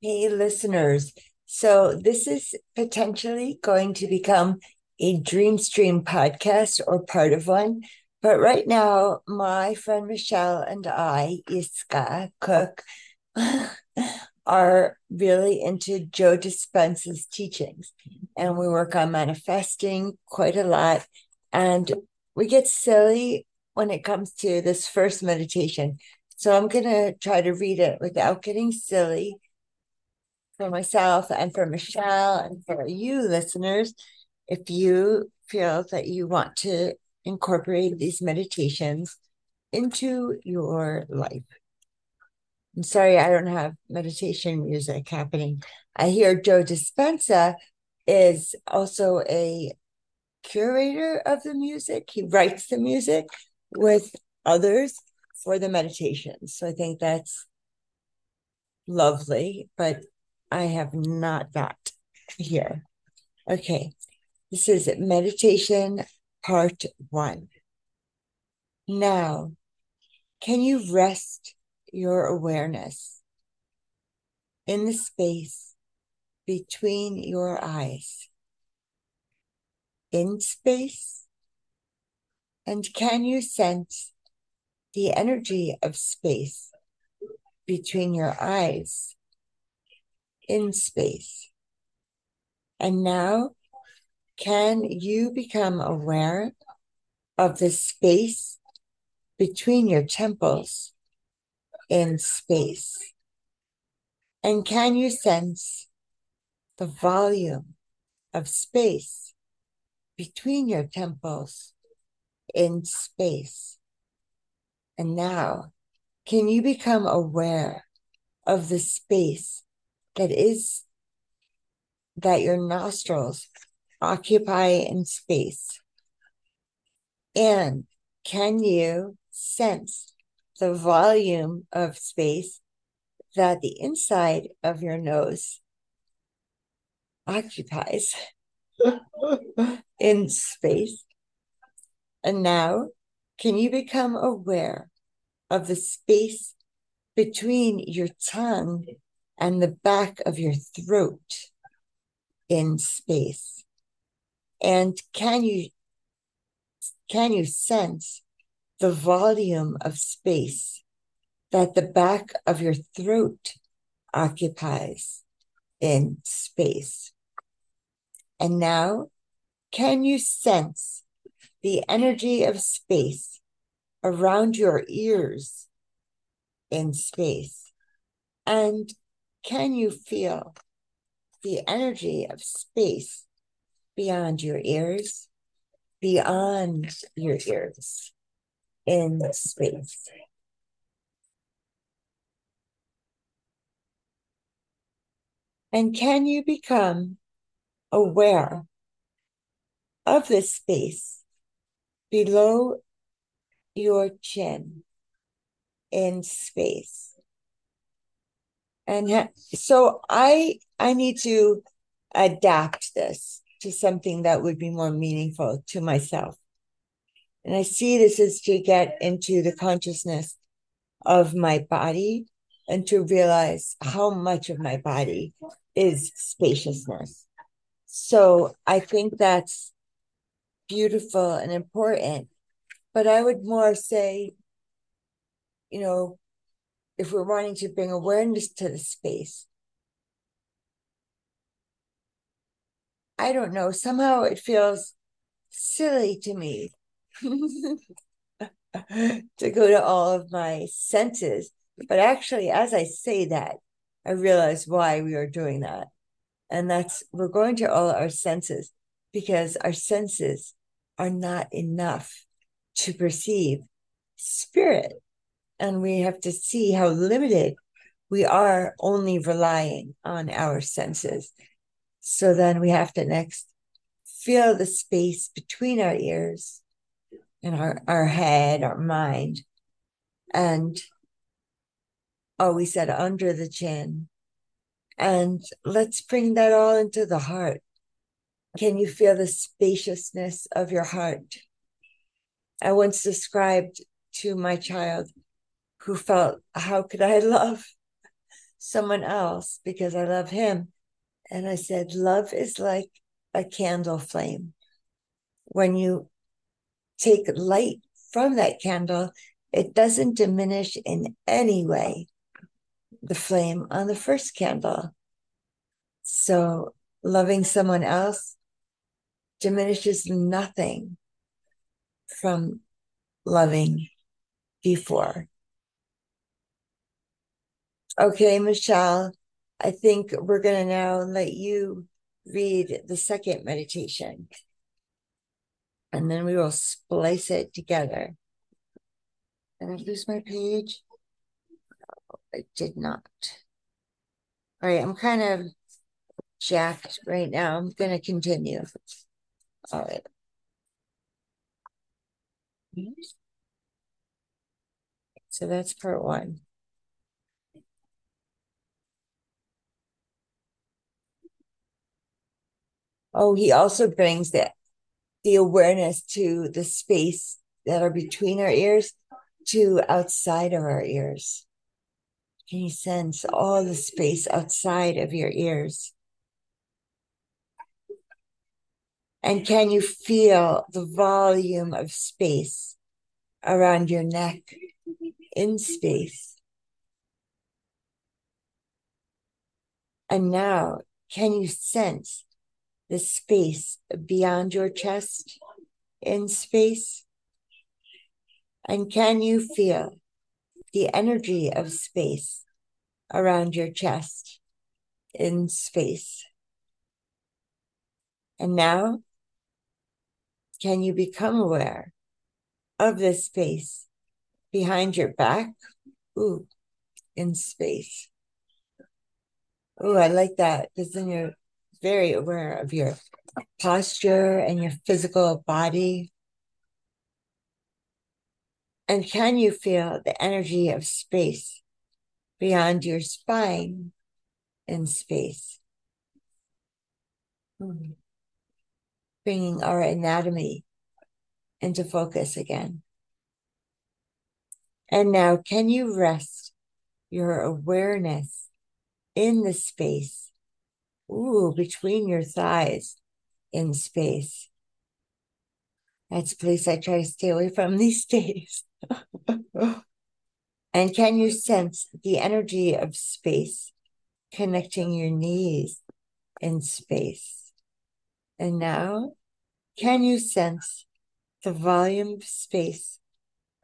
Hey, listeners. So this is potentially going to become a Dream Stream podcast or part of one. But right now, my friend Michelle and I, Iska Cook, are really into Joe Dispenza's teachings. And we work on manifesting quite a lot. And we get silly when it comes to this first meditation. So I'm going to try to read it without getting silly for myself and for Michelle and for you listeners. If you feel that you want to incorporate these meditations into your life. I'm sorry, I don't have meditation music happening. I hear Joe Dispenza is also a curator of the music. He writes the music with others for the meditations. So I think that's lovely, but I have not that here. Okay, this is meditation part one. Now, can you rest your awareness in the space between your eyes? In space? And can you sense the energy of space between your eyes? In space. And now, can you become aware of the space between your temples in space? And can you sense the volume of space between your temples in space? And now, can you become aware of the space that your nostrils occupy in space? And can you sense the volume of space that the inside of your nose occupies in space? And now, can you become aware of the space between your tongue and the back of your throat in space? And can you sense the volume of space that the back of your throat occupies in space? And now, can you sense the energy of space around your ears in space? And can you feel the energy of space beyond your ears, in space? And can you become aware of the space below your chin in space? And so I need to adapt this to something that would be more meaningful to myself. And I see this is to get into the consciousness of my body and to realize how much of my body is spaciousness. So I think that's beautiful and important. But I would more say, if we're wanting to bring awareness to the space, I don't know, somehow it feels silly to me to go to all of my senses. But actually, as I say that, I realize why we are doing that. And that's, we're going to all our senses because our senses are not enough to perceive spirit. And we have to see how limited we are only relying on our senses. So then we have to next feel the space between our ears and our head, our mind, and we said under the chin. And let's bring that all into the heart. Can you feel the spaciousness of your heart? I once described to my child who felt, how could I love someone else because I love him. And I said, love is like a candle flame. When you take light from that candle, it doesn't diminish in any way the flame on the first candle. So loving someone else diminishes nothing from loving before. Okay, Michelle, I think we're going to now let you read the second meditation, and then we will splice it together. Did I lose my page? No, I did not. All right, I'm kind of jacked right now. I'm going to continue. All right. So that's part one. Oh, he also brings the awareness to the space that are between our ears to outside of our ears. Can you sense all the space outside of your ears? And can you feel the volume of space around your neck in space? And now, can you sense the space beyond your chest in space? And can you feel the energy of space around your chest in space? And now, can you become aware of the space behind your back? Ooh, in space. Ooh, I like that, because then you're very aware of your posture and your physical body. And can you feel the energy of space beyond your spine in space? Bringing our anatomy into focus again. And now, can you rest your awareness in the space? Ooh, between your thighs in space. That's a place I try to stay away from these days. And can you sense the energy of space connecting your knees in space? And now, can you sense the volume of space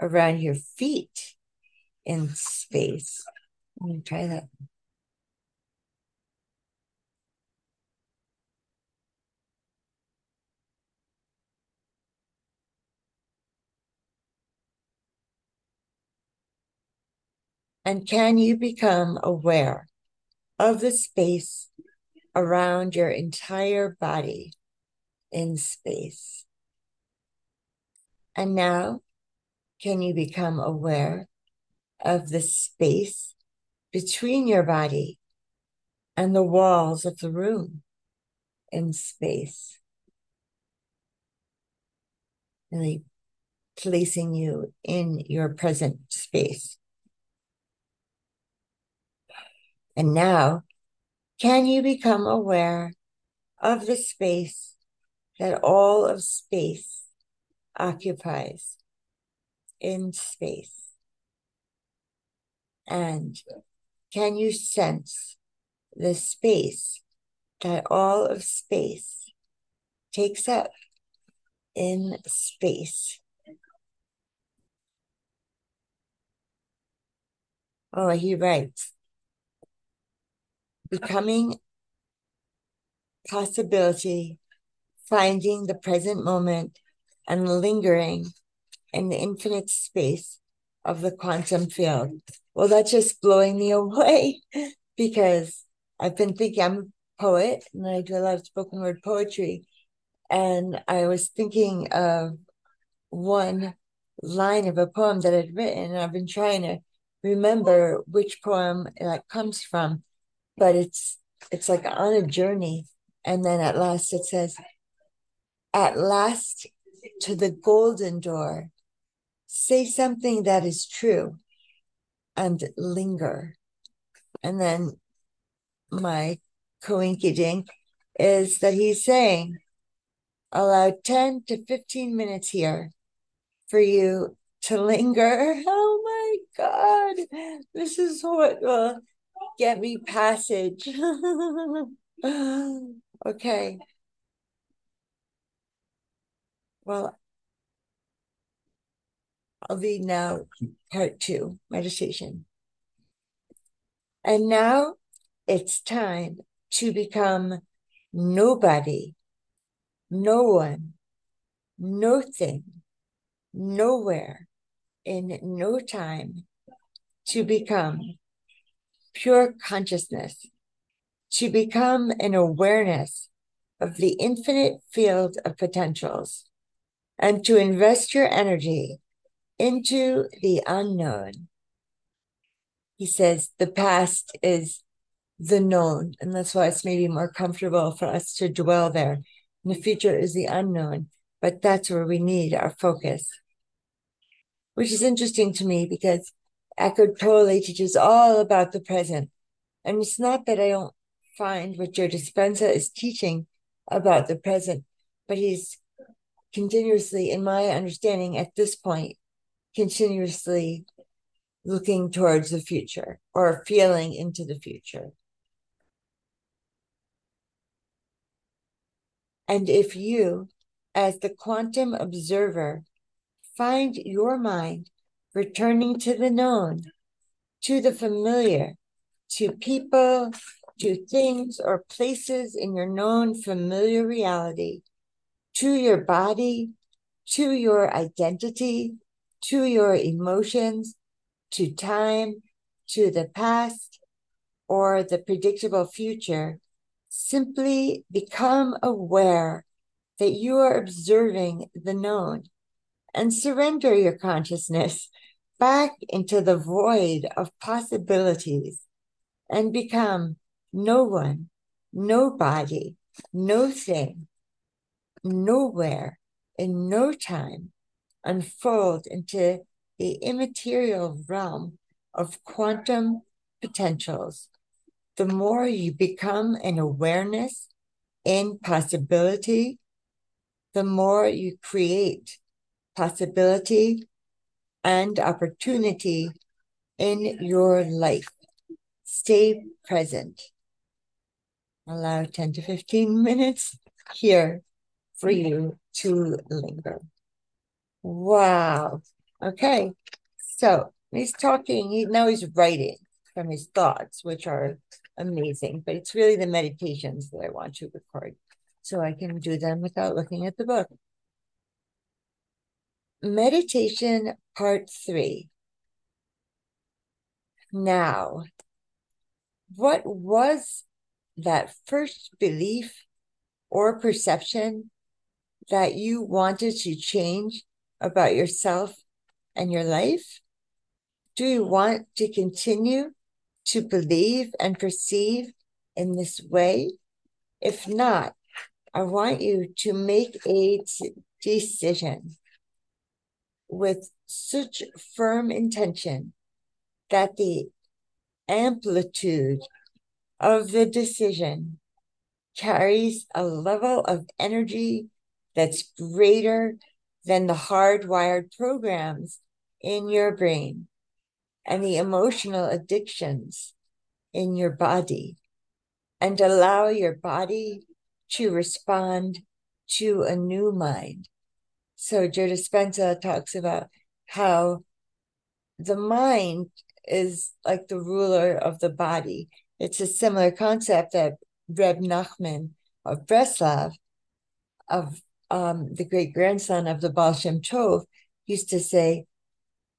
around your feet in space? Let me try that. And can you become aware of the space around your entire body in space? And now, can you become aware of the space between your body and the walls of the room in space? Really placing you in your present space. And now, can you become aware of the space that all of space occupies in space? And can you sense the space that all of space takes up in space? Oh, he writes, becoming possibility, finding the present moment, and lingering in the infinite space of the quantum field. Well, that's just blowing me away, because I've been thinking, I'm a poet, and I do a lot of spoken word poetry, and I was thinking of one line of a poem that I'd written, and I've been trying to remember which poem that comes from. But it's like on a journey. And then at last it says, at last to the golden door, say something that is true and linger. And then my coinky dink is that he's saying, allow 10 to 15 minutes here for you to linger. Oh my God, this is what will get me passage. Okay. Well, I'll read now part 2, meditation. And now it's time to become nobody, no one, nothing, nowhere, in no time, to become pure consciousness, to become an awareness of the infinite field of potentials, and to invest your energy into the unknown. He says the past is the known, and that's why it's maybe more comfortable for us to dwell there. And the future is the unknown, but that's where we need our focus. Which is interesting to me because Eckhart Tolle teaches all about the present. And it's not that I don't find what Joe Dispenza is teaching about the present, but he's continuously, in my understanding at this point, continuously looking towards the future or feeling into the future. And if you, as the quantum observer, find your mind returning to the known, to the familiar, to people, to things or places in your known familiar reality, to your body, to your identity, to your emotions, to time, to the past, or the predictable future, simply become aware that you are observing the known and surrender your consciousness back into the void of possibilities and become no one, nobody, no thing, nowhere, in no time, unfold into the immaterial realm of quantum potentials. The more you become an awareness in possibility, the more you create possibility and opportunity in your life. Stay present. Allow 10 to 15 minutes here for you to linger. Wow. Okay, so he's talking, now he's writing from his thoughts, which are amazing, but it's really the meditations that I want to record so I can do them without looking at the book. Meditation part 3. Now, what was that first belief or perception that you wanted to change about yourself and your life? Do you want to continue to believe and perceive in this way? If not, I want you to make a decision with such firm intention that the amplitude of the decision carries a level of energy that's greater than the hardwired programs in your brain and the emotional addictions in your body, and allow your body to respond to a new mind. So Joe Dispenza talks about how the mind is like the ruler of the body. It's a similar concept that Reb Nachman of Breslov, of the great-grandson of the Baal Shem Tov, used to say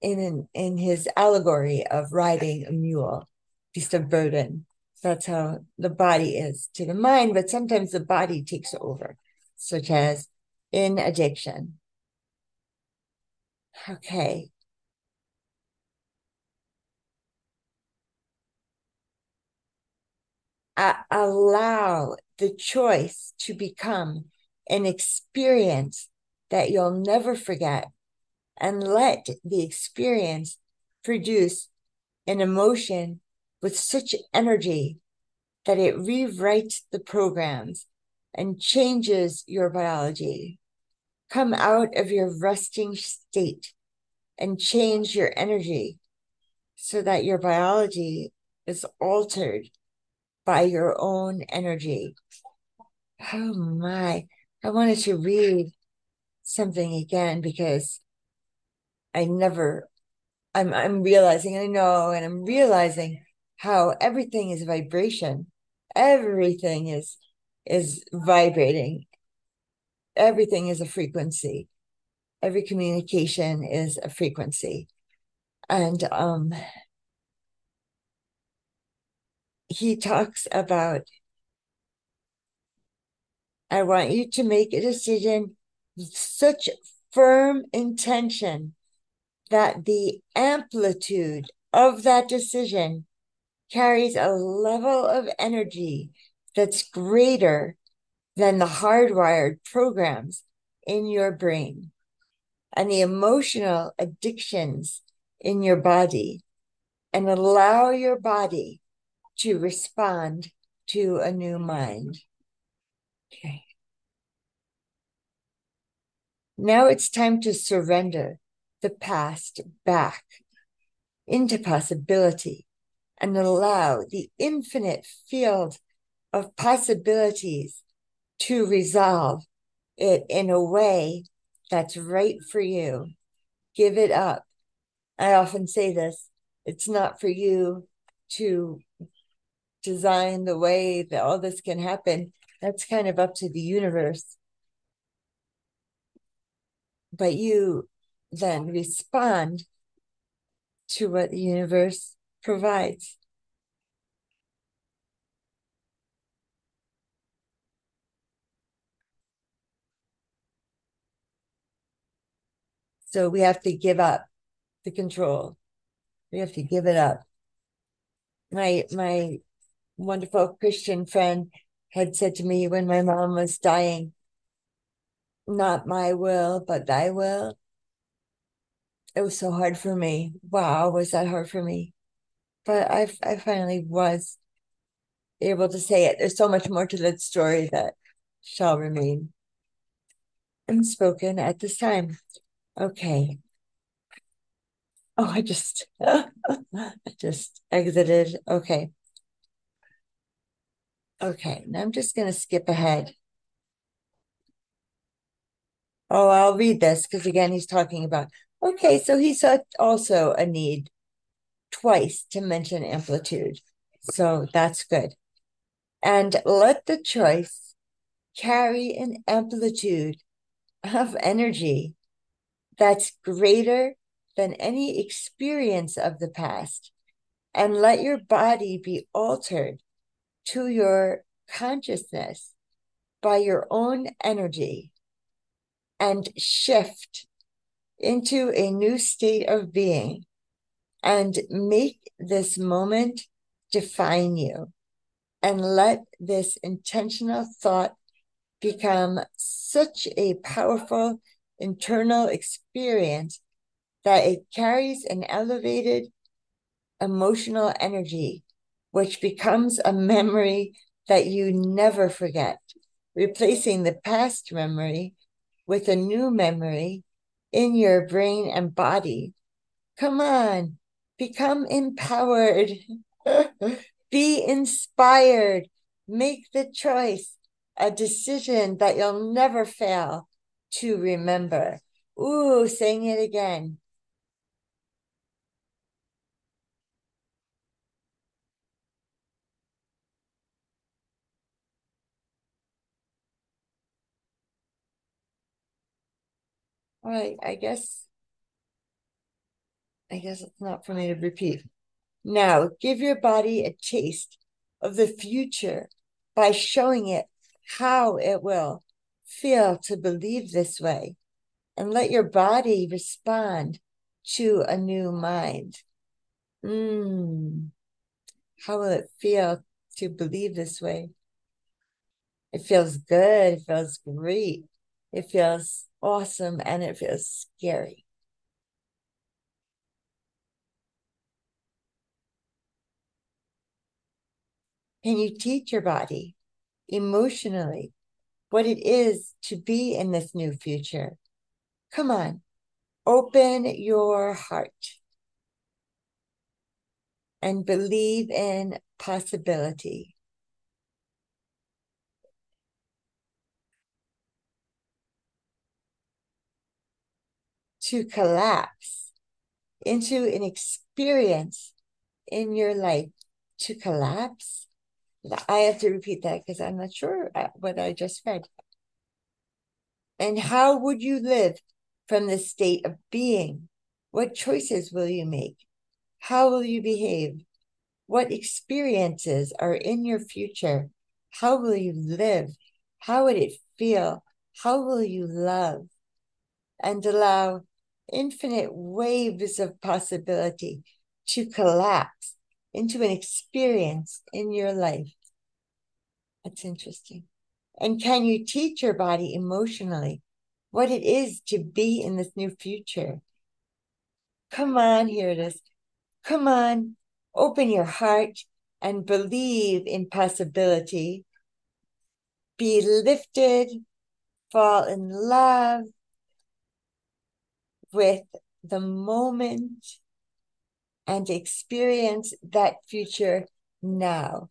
in his allegory of riding a mule, beast of burden. That's how the body is to the mind, but sometimes the body takes over, such as in addiction. Okay. Allow the choice to become an experience that you'll never forget, and let the experience produce an emotion with such energy that it rewrites the programs and changes your biology. Come out of your resting state and change your energy so that your biology is altered by your own energy. Oh my, I wanted to read something again because I'm realizing how everything is vibration. Everything is vibrating. Everything is a frequency. Every communication is a frequency. And he talks about, I want you to make a decision with such firm intention that the amplitude of that decision carries a level of energy that's greater than the hardwired programs in your brain and the emotional addictions in your body, and allow your body to respond to a new mind. Okay. Now it's time to surrender the past back into possibility and allow the infinite field of possibilities to resolve it in a way that's right for you. Give it up. I often say this, it's not for you to design the way that all this can happen. That's kind of up to the universe. But you then respond to what the universe provides. So we have to give up the control. We have to give it up. My wonderful Christian friend had said to me when my mom was dying, "Not my will, but thy will." It was so hard for me. Wow, was that hard for me? But I finally was able to say it. There's so much more to that story that shall remain unspoken at this time. Okay. Oh, I just exited. Okay. Okay, now I'm just going to skip ahead. Oh, I'll read this because, again, he's talking about, okay, so he saw also a need twice to mention amplitude. So that's good. And let the choice carry an amplitude of energy that's greater than any experience of the past, and let your body be altered to your consciousness by your own energy and shift into a new state of being and make this moment define you, and let this intentional thought become such a powerful internal experience that it carries an elevated emotional energy, which becomes a memory that you never forget, replacing the past memory with a new memory in your brain and body. Come on, become empowered, be inspired, make the choice, a decision that you'll never fail to remember. Ooh, saying it again. All right, I guess it's not for me to repeat. Now, give your body a taste of the future by showing it how it will feel to believe this way, and let your body respond to a new mind. How will it feel to believe this way? It feels good, it feels great, it feels awesome, and it feels scary. Can you teach your body emotionally what it is to be in this new future? Come on, open your heart and believe in possibility. To collapse into an experience in your life. To collapse? I have to repeat that because I'm not sure what I just read. And how would you live from the state of being? What choices will you make? How will you behave? What experiences are in your future? How will you live? How would it feel? How will you love? And allow infinite waves of possibility to collapse into an experience in your life. That's interesting. And can you teach your body emotionally what it is to be in this new future? Come on, here it is. Come on, open your heart and believe in possibility. Be lifted, fall in love with the moment, and experience that future now.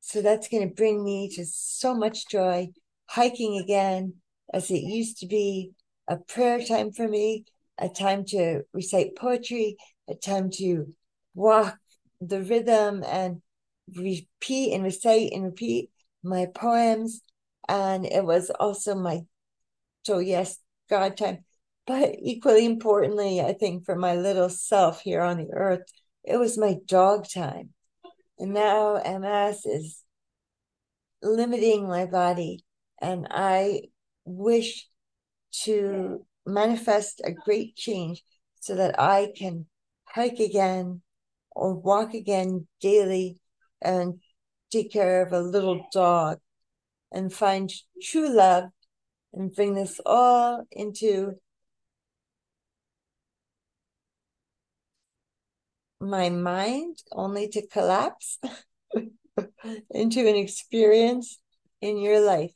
So that's going to bring me to so much joy. Hiking again, as it used to be, a prayer time for me, a time to recite poetry, a time to walk the rhythm and repeat and recite and repeat my poems. And it was also my, so yes, God time. But equally importantly, I think for my little self here on the earth, it was my dog time. And now MS is limiting my body. And I wish to manifest a great change so that I can hike again or walk again daily and take care of a little dog and find true love and bring this all into my mind, only to collapse into an experience in your life.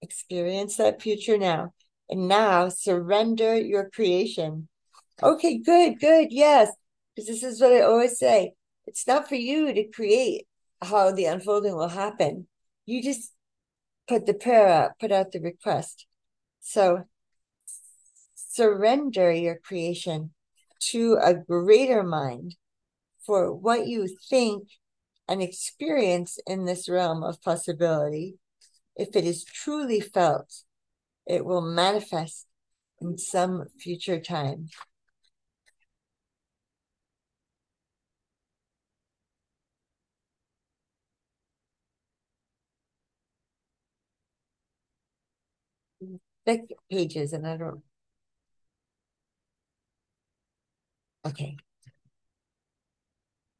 Experience that future now. And now surrender your creation. Okay, good, good, yes. Because this is what I always say. It's not for you to create how the unfolding will happen. You just put the prayer out, put out the request. So surrender your creation to a greater mind for what you think and experience in this realm of possibility. If it is truly felt, it will manifest in some future time. Thick pages, and I don't. Okay.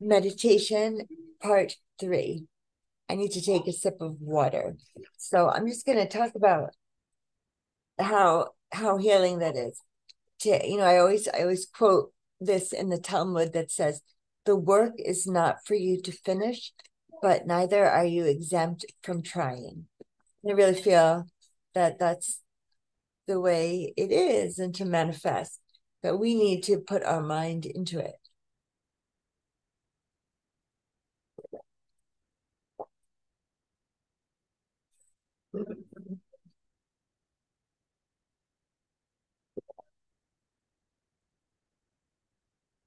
Meditation part 3. I need to take a sip of water. So I'm just going to talk about how healing that is. To, you know, I always quote this in the Talmud that says, the work is not for you to finish, but neither are you exempt from trying. And I really feel that that's the way it is and to manifest. But we need to put our mind into it.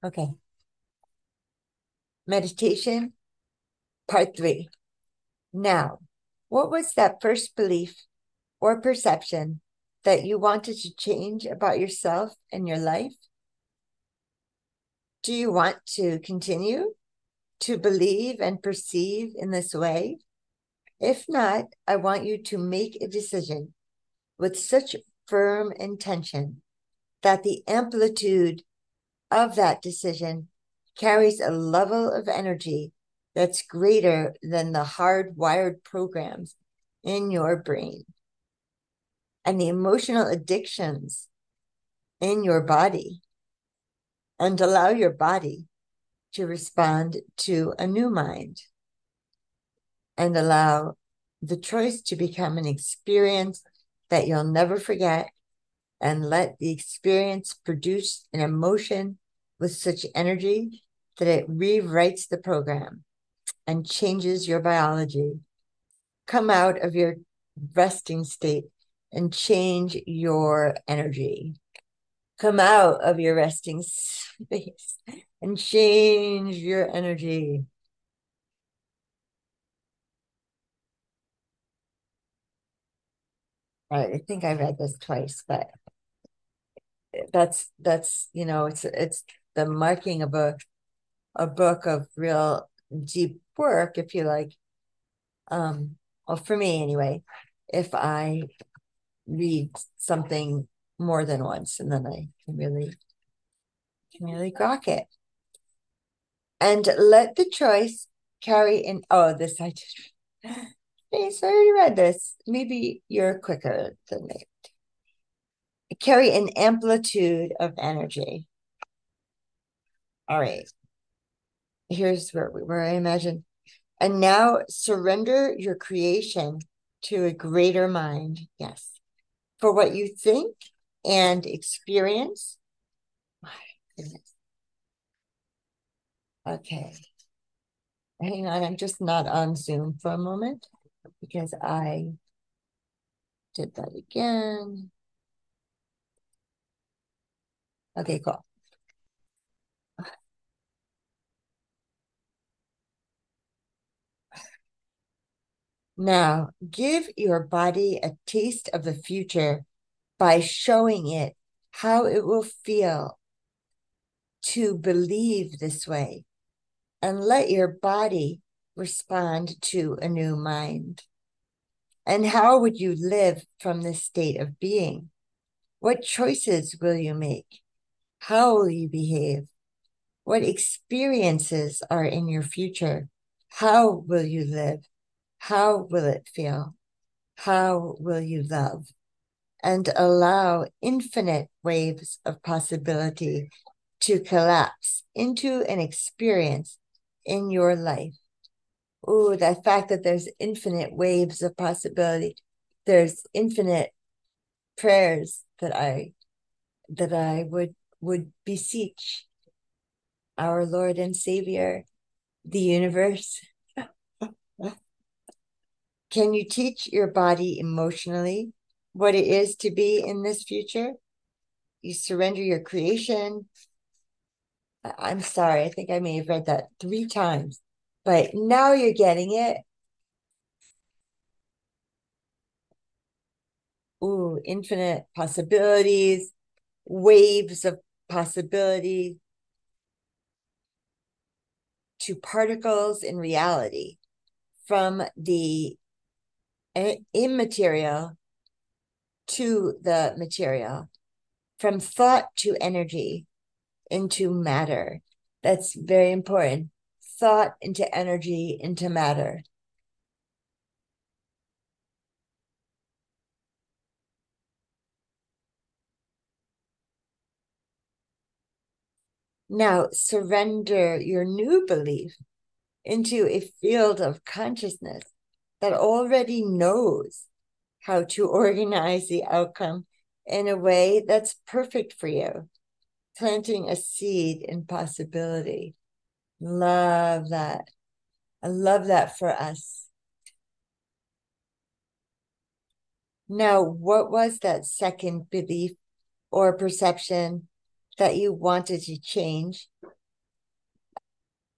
Okay. Meditation, part 3. Now, what was that first belief or perception that you wanted to change about yourself and your life? Do you want to continue to believe and perceive in this way? If not, I want you to make a decision with such firm intention that the amplitude of that decision carries a level of energy that's greater than the hardwired programs in your brain and the emotional addictions in your body, and allow your body to respond to a new mind and allow the choice to become an experience that you'll never forget, and let the experience produce an emotion with such energy that it rewrites the program and changes your biology. Come out of your resting state and change your energy. Come out of your resting space and change your energy. I think I read this twice, but that's it's the marking of a book of real deep work, if you like. Well, for me anyway, if I read something more than once, and then I can really grok it. And let the choice carry in. Oh, this I did. Yes, I already read this. Maybe you're quicker than me. Carry an amplitude of energy. All right. Here's where I imagine. And now surrender your creation to a greater mind. Yes. For what you think and experience. My goodness. Okay. Hang on. I'm just not on Zoom for a moment, because I did that again. Okay, cool. Now, give your body a taste of the future by showing it how it will feel to believe this way, and let your body respond to a new mind. And how would you live from this state of being? What choices will you make? How will you behave? What experiences are in your future? How will you live? How will it feel? How will you love? And allow infinite waves of possibility to collapse into an experience in your life. Oh, the fact that there's infinite waves of possibility. There's infinite prayers that I would beseech our Lord and Savior, the universe. Can you teach your body emotionally what it is to be in this future? You surrender your creation. I'm sorry, I think I may have read that 3 times. But now you're getting it. Ooh, infinite possibilities, waves of possibility to particles in reality, from the immaterial to the material, from thought to energy into matter. That's very important. Thought into energy, into matter. Now surrender your new belief into a field of consciousness that already knows how to organize the outcome in a way that's perfect for you, planting a seed in possibility. Love that. I love that for us. Now, what was that second belief or perception that you wanted to change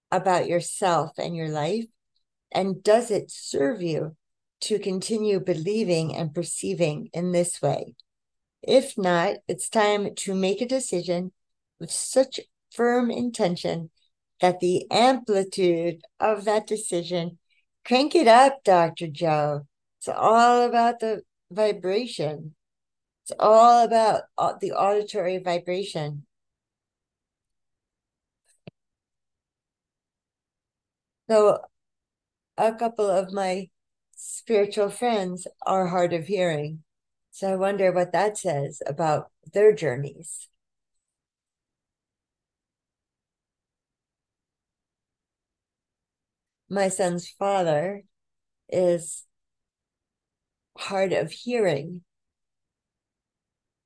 about yourself and your life? And does it serve you to continue believing and perceiving in this way? If not, it's time to make a decision with such firm intention that the amplitude of that decision, crank it up, Dr. Joe. It's all about the vibration. It's all about the auditory vibration. So a couple of my spiritual friends are hard of hearing. So I wonder what that says about their journeys. my son's father is hard of hearing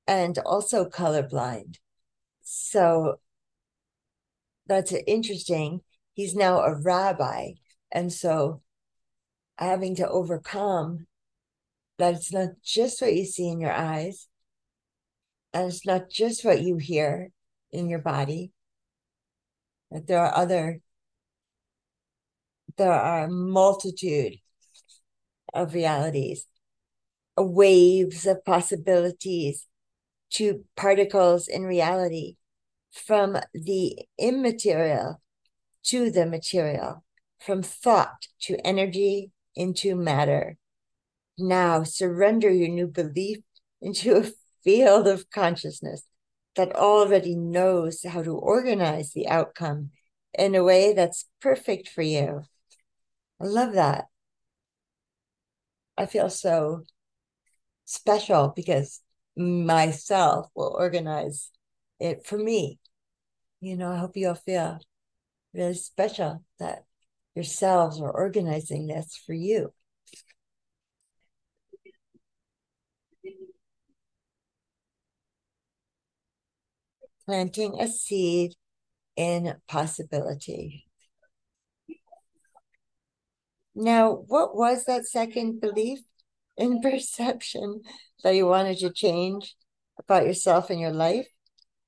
and also colorblind. So that's interesting. He's now a rabbi. And so having to overcome that it's not just what you see in your eyes, and it's not just what you hear in your body, that there are a multitude of realities, waves of possibilities to particles in reality, from the immaterial to the material, from thought to energy into matter. Now surrender your new belief into a field of consciousness that already knows how to organize the outcome in a way that's perfect for you. I love that. I feel so special because myself will organize it for me. You know, I hope you all feel really special that yourselves are organizing this for you. Planting a seed in possibility. Now, what was that second belief in perception that you wanted to change about yourself and your life?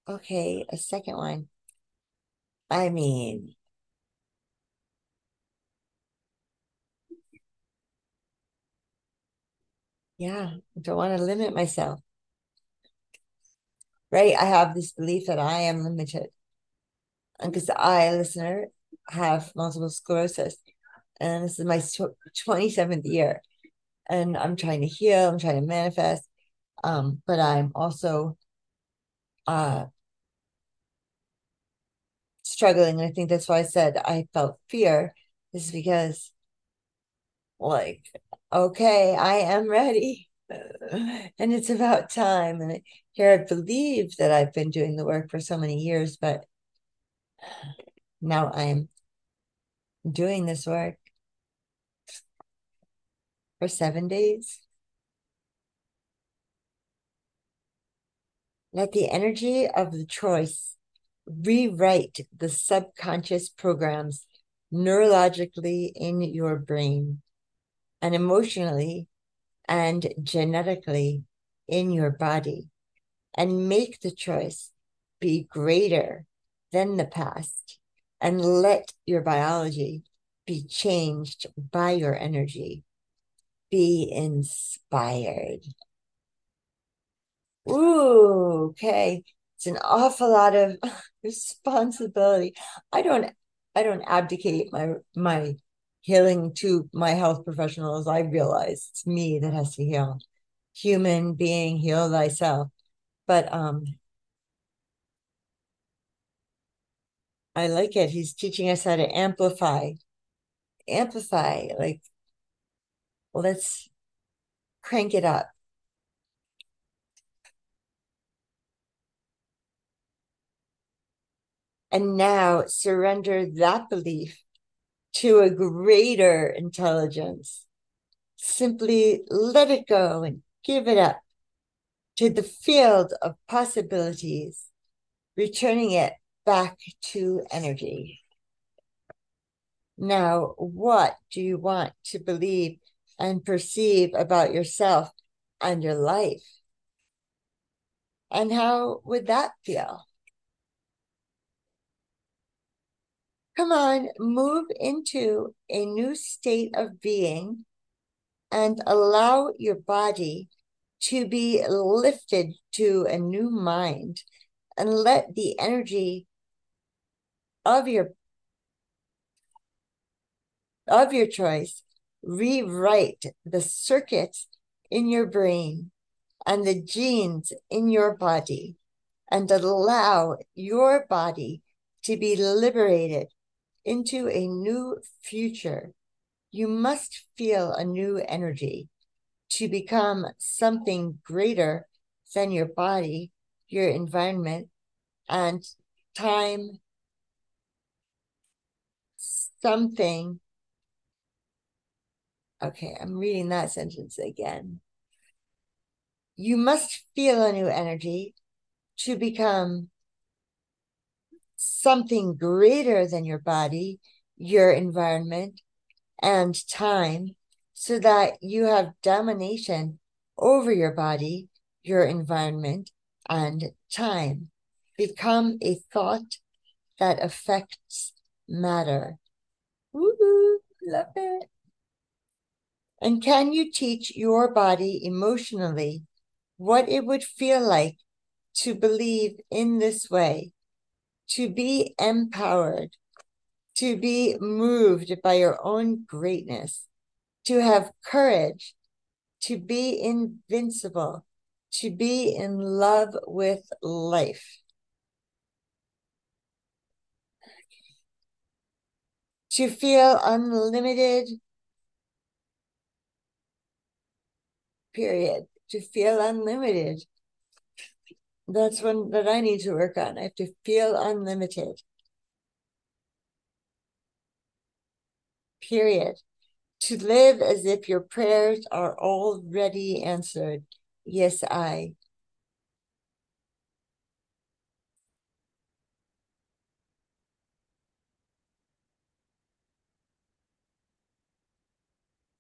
Okay, a second one. I mean, yeah, I don't want to limit myself. Right? I have this belief that I am limited. And because I, listener, have multiple sclerosis. And this is my 27th year. And I'm trying to heal. I'm trying to manifest. But I'm also struggling. And I think that's why I said I felt fear. Is because, like, okay, I am ready. And it's about time. And here I believe that I've been doing the work for so many years. But now I'm doing this work for 7 days. Let the energy of the choice rewrite the subconscious programs neurologically in your brain and emotionally and genetically in your body, and make the choice be greater than the past, and let your biology be changed by your energy. Be inspired. Ooh, okay. It's an awful lot of responsibility. I don't abdicate my healing to my health professionals. I realize it's me that has to heal. Human being, heal thyself. But I like it. He's teaching us how to amplify. Amplify, like, well, let's crank it up. And now surrender that belief to a greater intelligence. Simply let it go and give it up to the field of possibilities, returning it back to energy. Now, what do you want to believe and perceive about yourself and your life? And how would that feel? Come on, move into a new state of being and allow your body to be lifted to a new mind, and let the energy of your choice rewrite the circuits in your brain and the genes in your body, and allow your body to be liberated into a new future. You must feel a new energy to become something greater than your body, your environment, and time, something Okay, I'm reading that sentence again. You must feel a new energy to become something greater than your body, your environment, and time, so that you have domination over your body, your environment, and time. Become a thought that affects matter. Woo-hoo, love it. And can you teach your body emotionally what it would feel like to believe in this way, to be empowered, to be moved by your own greatness, to have courage, to be invincible, to be in love with life, to feel unlimited, period, to feel unlimited. That's one that I need to work on. I have to feel unlimited, period. To live as if your prayers are already answered. Yes, I.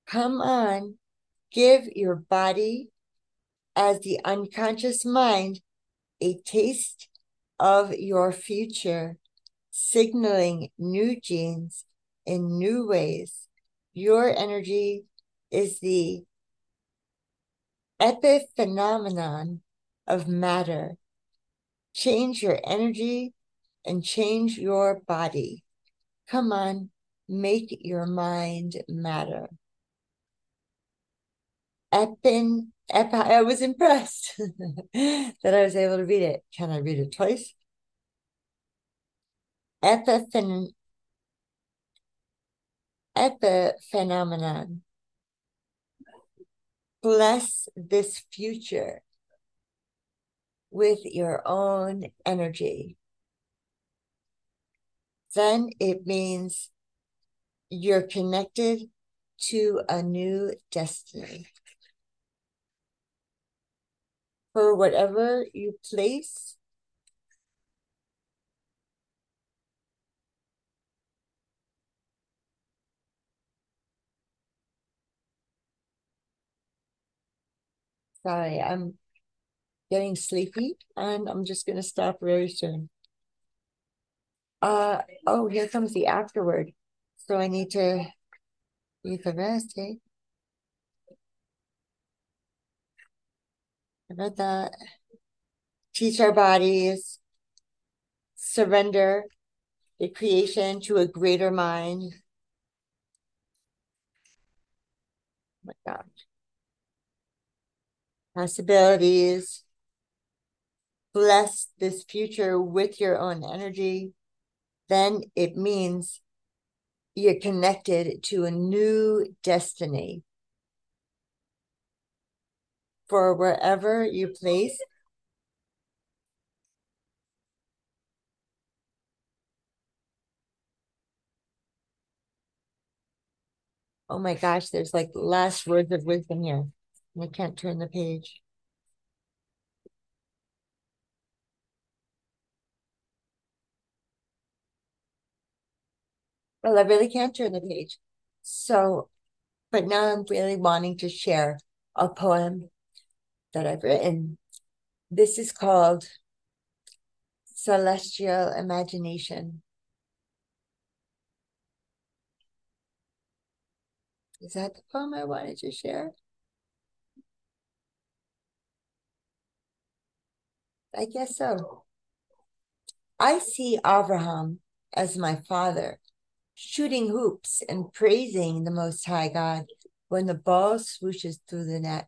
Come on, give your body as the unconscious mind a taste of your future, signaling new genes in new ways. Your energy is the epiphenomenon of matter. Change your energy and change your body. Come on, make your mind matter. I was impressed that I was able to read it. Can I read it twice? Epiphenomenon. Bless this future with your own energy. Then it means you're connected to a new destiny. For whatever you place, sorry, I'm getting sleepy and I'm just going to stop very soon. Oh, here comes the afterword. So I need to eat the rest, eh? I read that. Teach our bodies, surrender the creation to a greater mind. Oh my God. Possibilities. Bless this future with your own energy. Then it means you're connected to a new destiny. For wherever you place, oh my gosh, there's like last words of wisdom here. I can't turn the page. Well, I really can't turn the page. So, but now I'm really wanting to share a poem that I've written. This is called Celestial Imagination. Is that the poem I wanted to share? I guess so. I see Abraham as my father, shooting hoops and praising the Most High God when the ball swooshes through the net.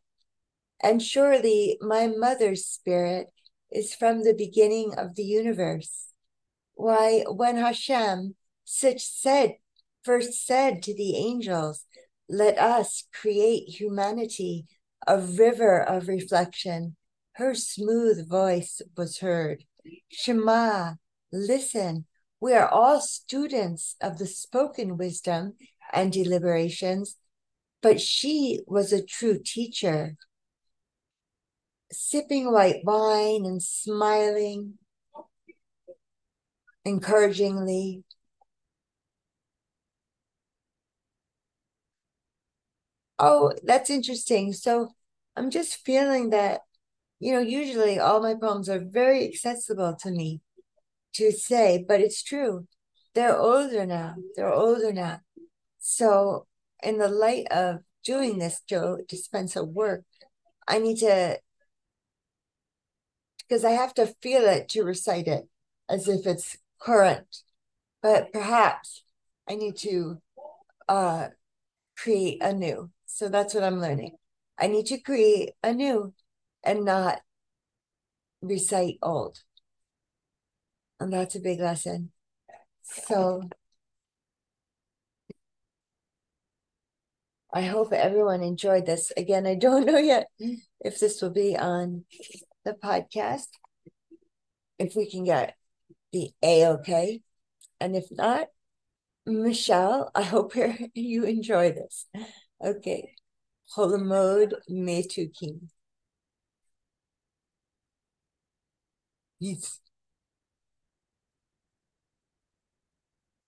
And surely my mother's spirit is from the beginning of the universe. Why, when Hashem first said to the angels, let us create humanity, a river of reflection, her smooth voice was heard. Shema, listen, we are all students of the spoken wisdom and deliberations But she was a true teacher, sipping white wine and smiling encouragingly. Oh, that's interesting. So I'm just feeling that, usually all my poems are very accessible to me to say, but it's true. They're older now. So in the light of doing this Joe Dispenza work, I need to, because I have to feel it to recite it as if it's current, but perhaps I need to create anew. So that's what I'm learning. I need to create anew and not recite old. And that's a big lesson. So I hope everyone enjoyed this. Again, I don't know yet if this will be on the podcast, if we can get the A-okay. And if not, Michelle, I hope you enjoy this. Okay. Cholamod Metukim. Yes.